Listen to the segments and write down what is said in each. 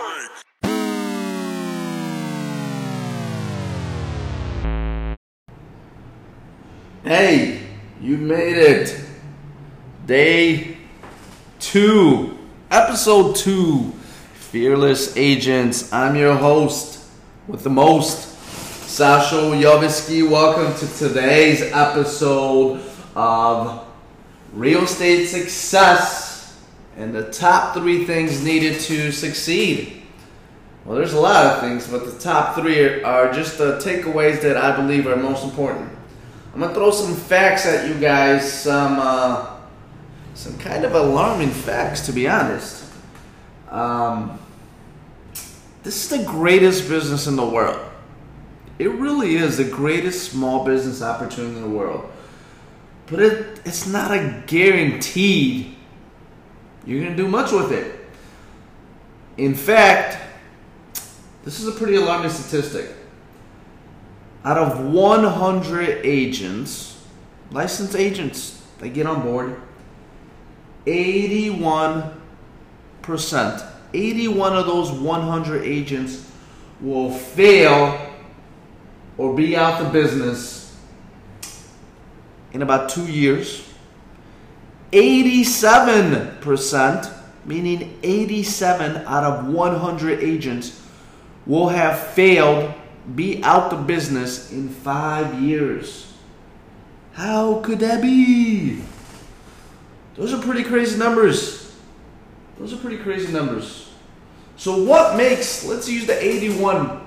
break. Hey, you made it. Day 2, episode 2, Fearless Agents. I'm your host with the most, Sasha Jovitsky. Welcome to today's episode of Real Estate Success and the top 3 things needed to succeed. Well, there's a lot of things, but the top 3 are just the takeaways that I believe are most important. I'm gonna throw some facts at you guys, some kind of alarming facts, to be honest. This is the greatest business in the world. It really is the greatest small business opportunity in the world. But it's not a guaranteed you're gonna do much with it. In fact, this is a pretty alarming statistic. Out of 100 agents, licensed agents, they get on board, 81 of those 100 agents will fail or be out the business in about 2 years. 87%, meaning 87 out of 100 agents will have failed, be out the business in 5 years. How could that be? Those are pretty crazy numbers. So what makes, let's use the 81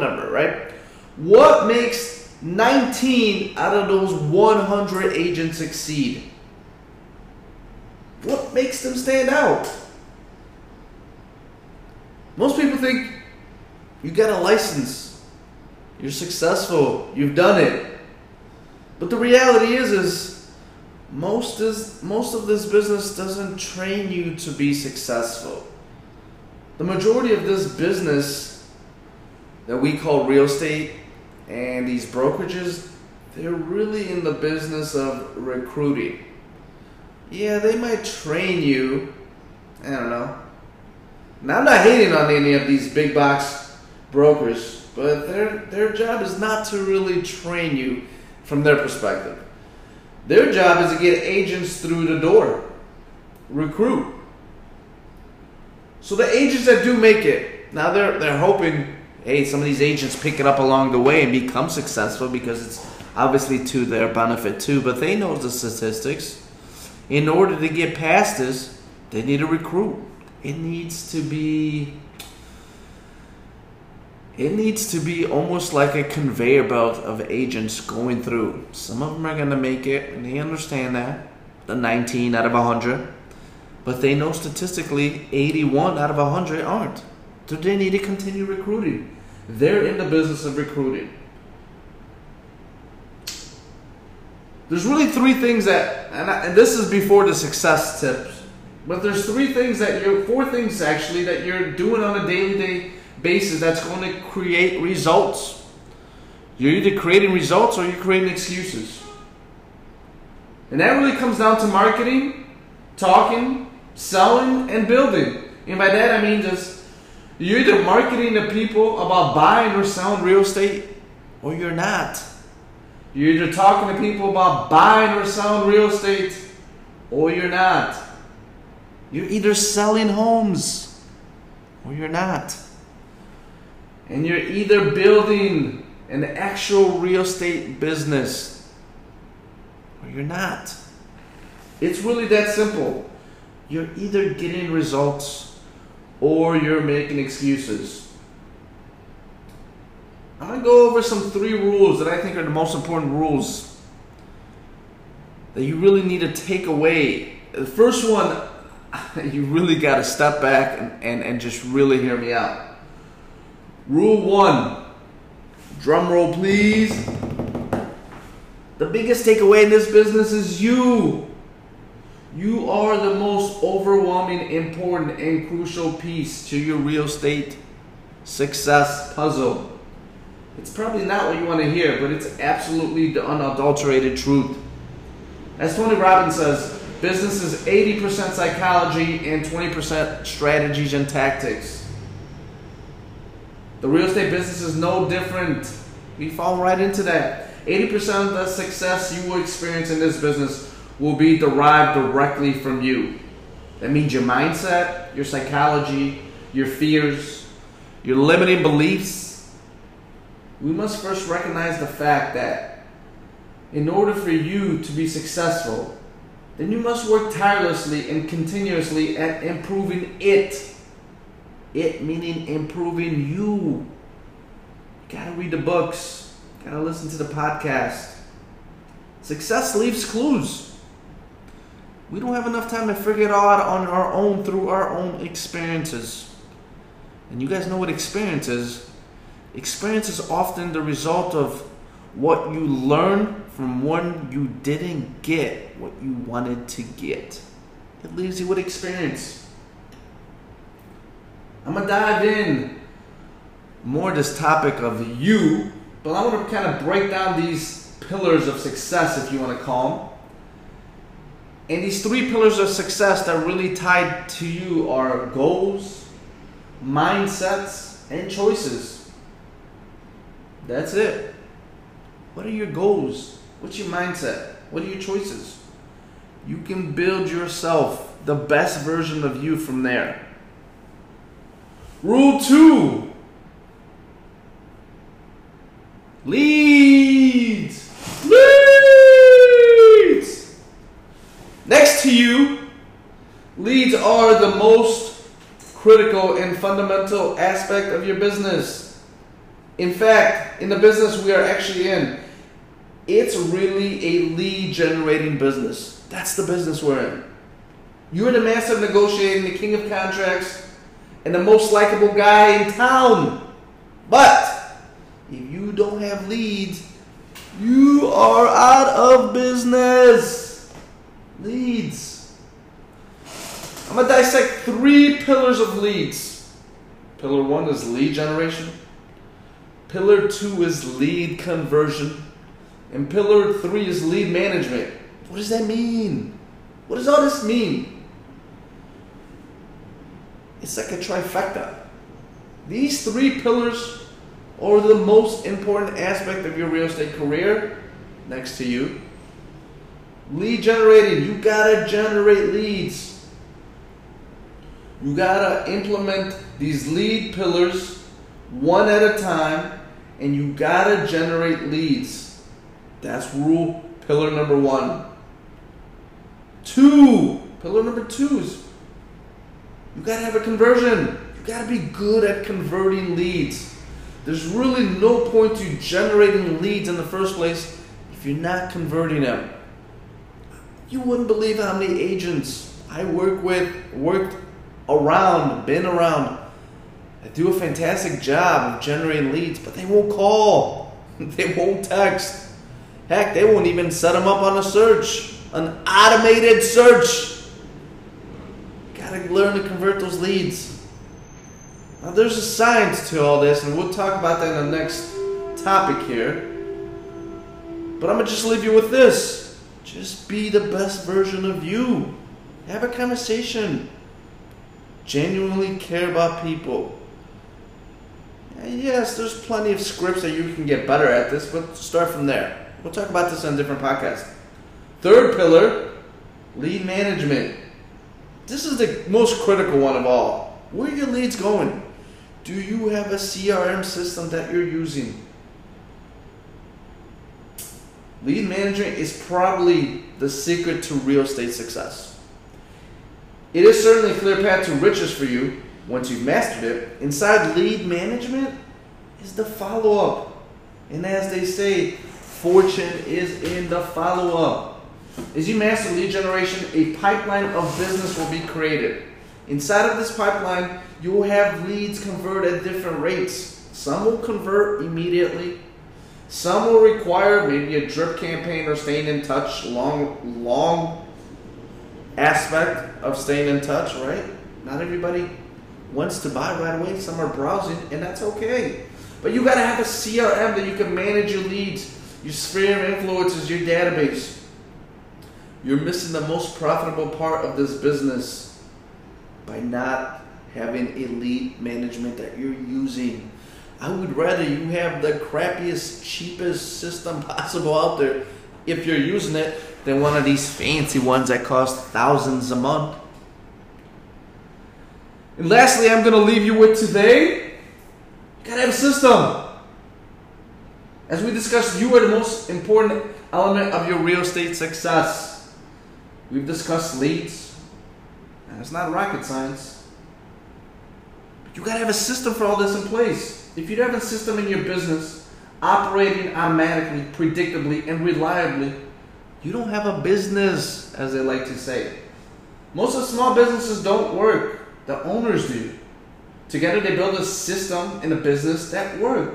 number, right? What makes 19 out of those 100 agents succeed? What makes them stand out? Most people think, you got a license, you're successful, you've done it. But the reality is most of this business doesn't train you to be successful. The majority of this business that we call real estate and these brokerages, they're really in the business of recruiting. Yeah, they might train you, I don't know. Now, I'm not hating on any of these big box brokers, but their job is not to really train you from their perspective. Their job is to get agents through the door, recruit. So the agents that do make it, now they're hoping, hey, some of these agents pick it up along the way and become successful because it's obviously to their benefit too, but they know the statistics. In order to get past this, they need to recruit. It needs to be almost like a conveyor belt of agents going through. Some of them are going to make it, and they understand that, the 19 out of 100. But they know statistically 81 out of 100 aren't. So they need to continue recruiting. They're in the business of recruiting. There's really 3 things that, and this is before the success tips, but there's 4 things actually that you're doing on a daily basis that's going to create results. You're either creating results or you're creating excuses. And that really comes down to marketing, talking, selling, and building. And by that I mean just, you're either marketing to people about buying or selling real estate, or you're not. You're either talking to people about buying or selling real estate, or you're not. You're either selling homes, or you're not. And you're either building an actual real estate business or you're not. It's really that simple. You're either getting results or you're making excuses. I'm going to go over some 3 rules that I think are the most important rules that you really need to take away. The first one, you really got to step back and just really hear me out. Rule 1, drum roll please. The biggest takeaway in this business is you. You are the most overwhelming, important, and crucial piece to your real estate success puzzle. It's probably not what you want to hear, but it's absolutely the unadulterated truth. As Tony Robbins says, Business is 80% psychology and 20% strategies and tactics. The real estate business is no different. We fall right into that. 80% of the success you will experience in this business will be derived directly from you. That means your mindset, your psychology, your fears, your limiting beliefs. We must first recognize the fact that in order for you to be successful, then you must work tirelessly and continuously at improving it. It meaning improving you. You gotta read the books. You gotta listen to the podcast. Success leaves clues. We don't have enough time to figure it all out on our own through our own experiences. And you guys know what experience is. Experience is often the result of what you learn from one you didn't get what you wanted to get. It leaves you with experience. I'm gonna dive in more this topic of you, but I want to kind of break down these pillars of success, if you want to call them. And these three pillars of success that are really tied to you are goals, mindsets, and choices. That's it. What are your goals? What's your mindset? What are your choices? You can build yourself the best version of you from there. Rule 2. Leads. Next to you, leads are the most critical and fundamental aspect of your business. In fact, in the business we are actually in, it's really a lead generating business. That's the business we're in. You're the master of negotiating, the king of contracts, and the most likable guy in town. But if you don't have leads, you are out of business. Leads. I'm going to dissect 3 pillars of leads. Pillar 1 is lead generation. Pillar 2 is lead conversion. And pillar 3 is lead management. What does that mean? What does all this mean? It's like a trifecta. These 3 pillars are the most important aspect of your real estate career. Next to you. Lead generating, you gotta generate leads. You gotta implement these lead pillars one at a time, and you gotta generate leads. That's rule pillar number 1. 2, pillar number 2 is you gotta have a conversion. You gotta be good at converting leads. There's really no point to generating leads in the first place if you're not converting them. You wouldn't believe how many agents I worked around. I do a fantastic job of generating leads, but they won't call. They won't text. Heck, they won't even set them up on a search, an automated search. Gotta learn to convert those leads. Now there's a science to all this, and we'll talk about that in the next topic here. But I'm gonna just leave you with this. Just be the best version of you. Have a conversation. Genuinely care about people. And yes, there's plenty of scripts that you can get better at this, but start from there. We'll talk about this on a different podcast. 3rd pillar, lead management. This is the most critical one of all. Where are your leads going? Do you have a CRM system that you're using? Lead management is probably the secret to real estate success. It is certainly a clear path to riches for you once you've mastered it. Inside lead management is the follow-up. And as they say, fortune is in the follow-up. As you master lead generation, a pipeline of business will be created. Inside of this pipeline, you will have leads convert at different rates. Some will convert immediately. Some will require maybe a drip campaign or staying in touch, long aspect of staying in touch, right? Not everybody wants to buy right away. Some are browsing, and that's okay. But you got to have a CRM that you can manage your leads, your sphere of influences, your database. You're missing the most profitable part of this business by not having elite management that you're using. I would rather you have the crappiest, cheapest system possible out there if you're using it than one of these fancy ones that cost thousands a month. And lastly, I'm going to leave you with today, you got to have a system. As we discussed, you are the most important element of your real estate success. We've discussed leads, and it's not rocket science. But you got to have a system for all this in place. If you don't have a system in your business operating automatically, predictably, and reliably, you don't have a business, as they like to say. Most of the small businesses don't work. The owners do. Together they build a system and a business that work.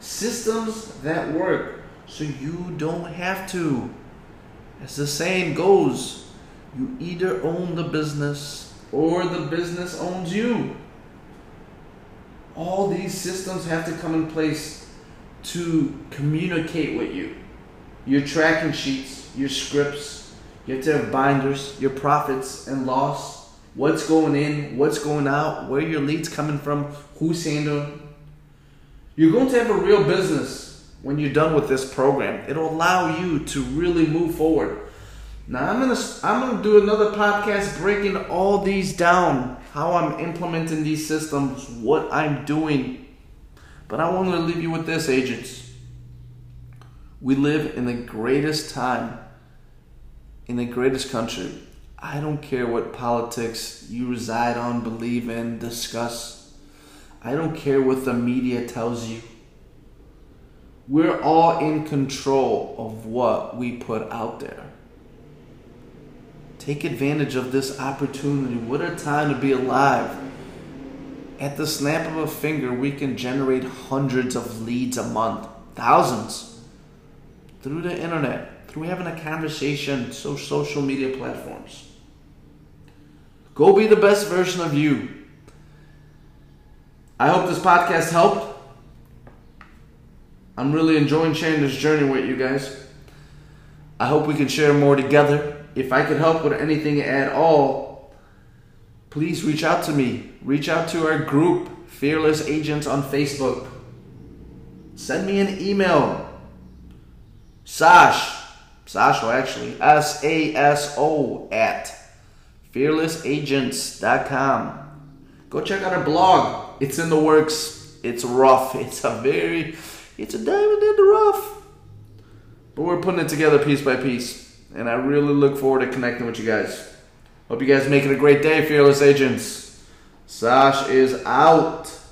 Systems that work, so you don't have to. As the saying goes, you either own the business or the business owns you. All these systems have to come in place to communicate with you. Your tracking sheets, your scripts, you have to have binders, your profits and loss. What's going in, what's going out, where your leads coming from, who's handling. You're going to have a real business when you're done with this program. It'll allow you to really move forward. Now I'm gonna do another podcast breaking all these down, how I'm implementing these systems, what I'm doing. But I want to leave you with this, agents. We live in the greatest time, in the greatest country. I don't care what politics you reside on, believe in, discuss. I don't care what the media tells you. We're all in control of what we put out there. Take advantage of this opportunity. What a time to be alive. At the snap of a finger, we can generate hundreds of leads a month, thousands, through the internet. We're having a conversation, so social media platforms. Go be the best version of you. I hope this podcast helped. I'm really enjoying sharing this journey with you guys. I hope we can share more together. If I could help with anything at all, please reach out to me. Reach out to our group, Fearless Agents on Facebook. Send me an email. SASO at fearlessagents.com. Go check out our blog. It's in the works. It's rough. It's a diamond in the rough. But we're putting it together piece by piece. And I really look forward to connecting with you guys. Hope you guys make it a great day, Fearless Agents. Sash is out.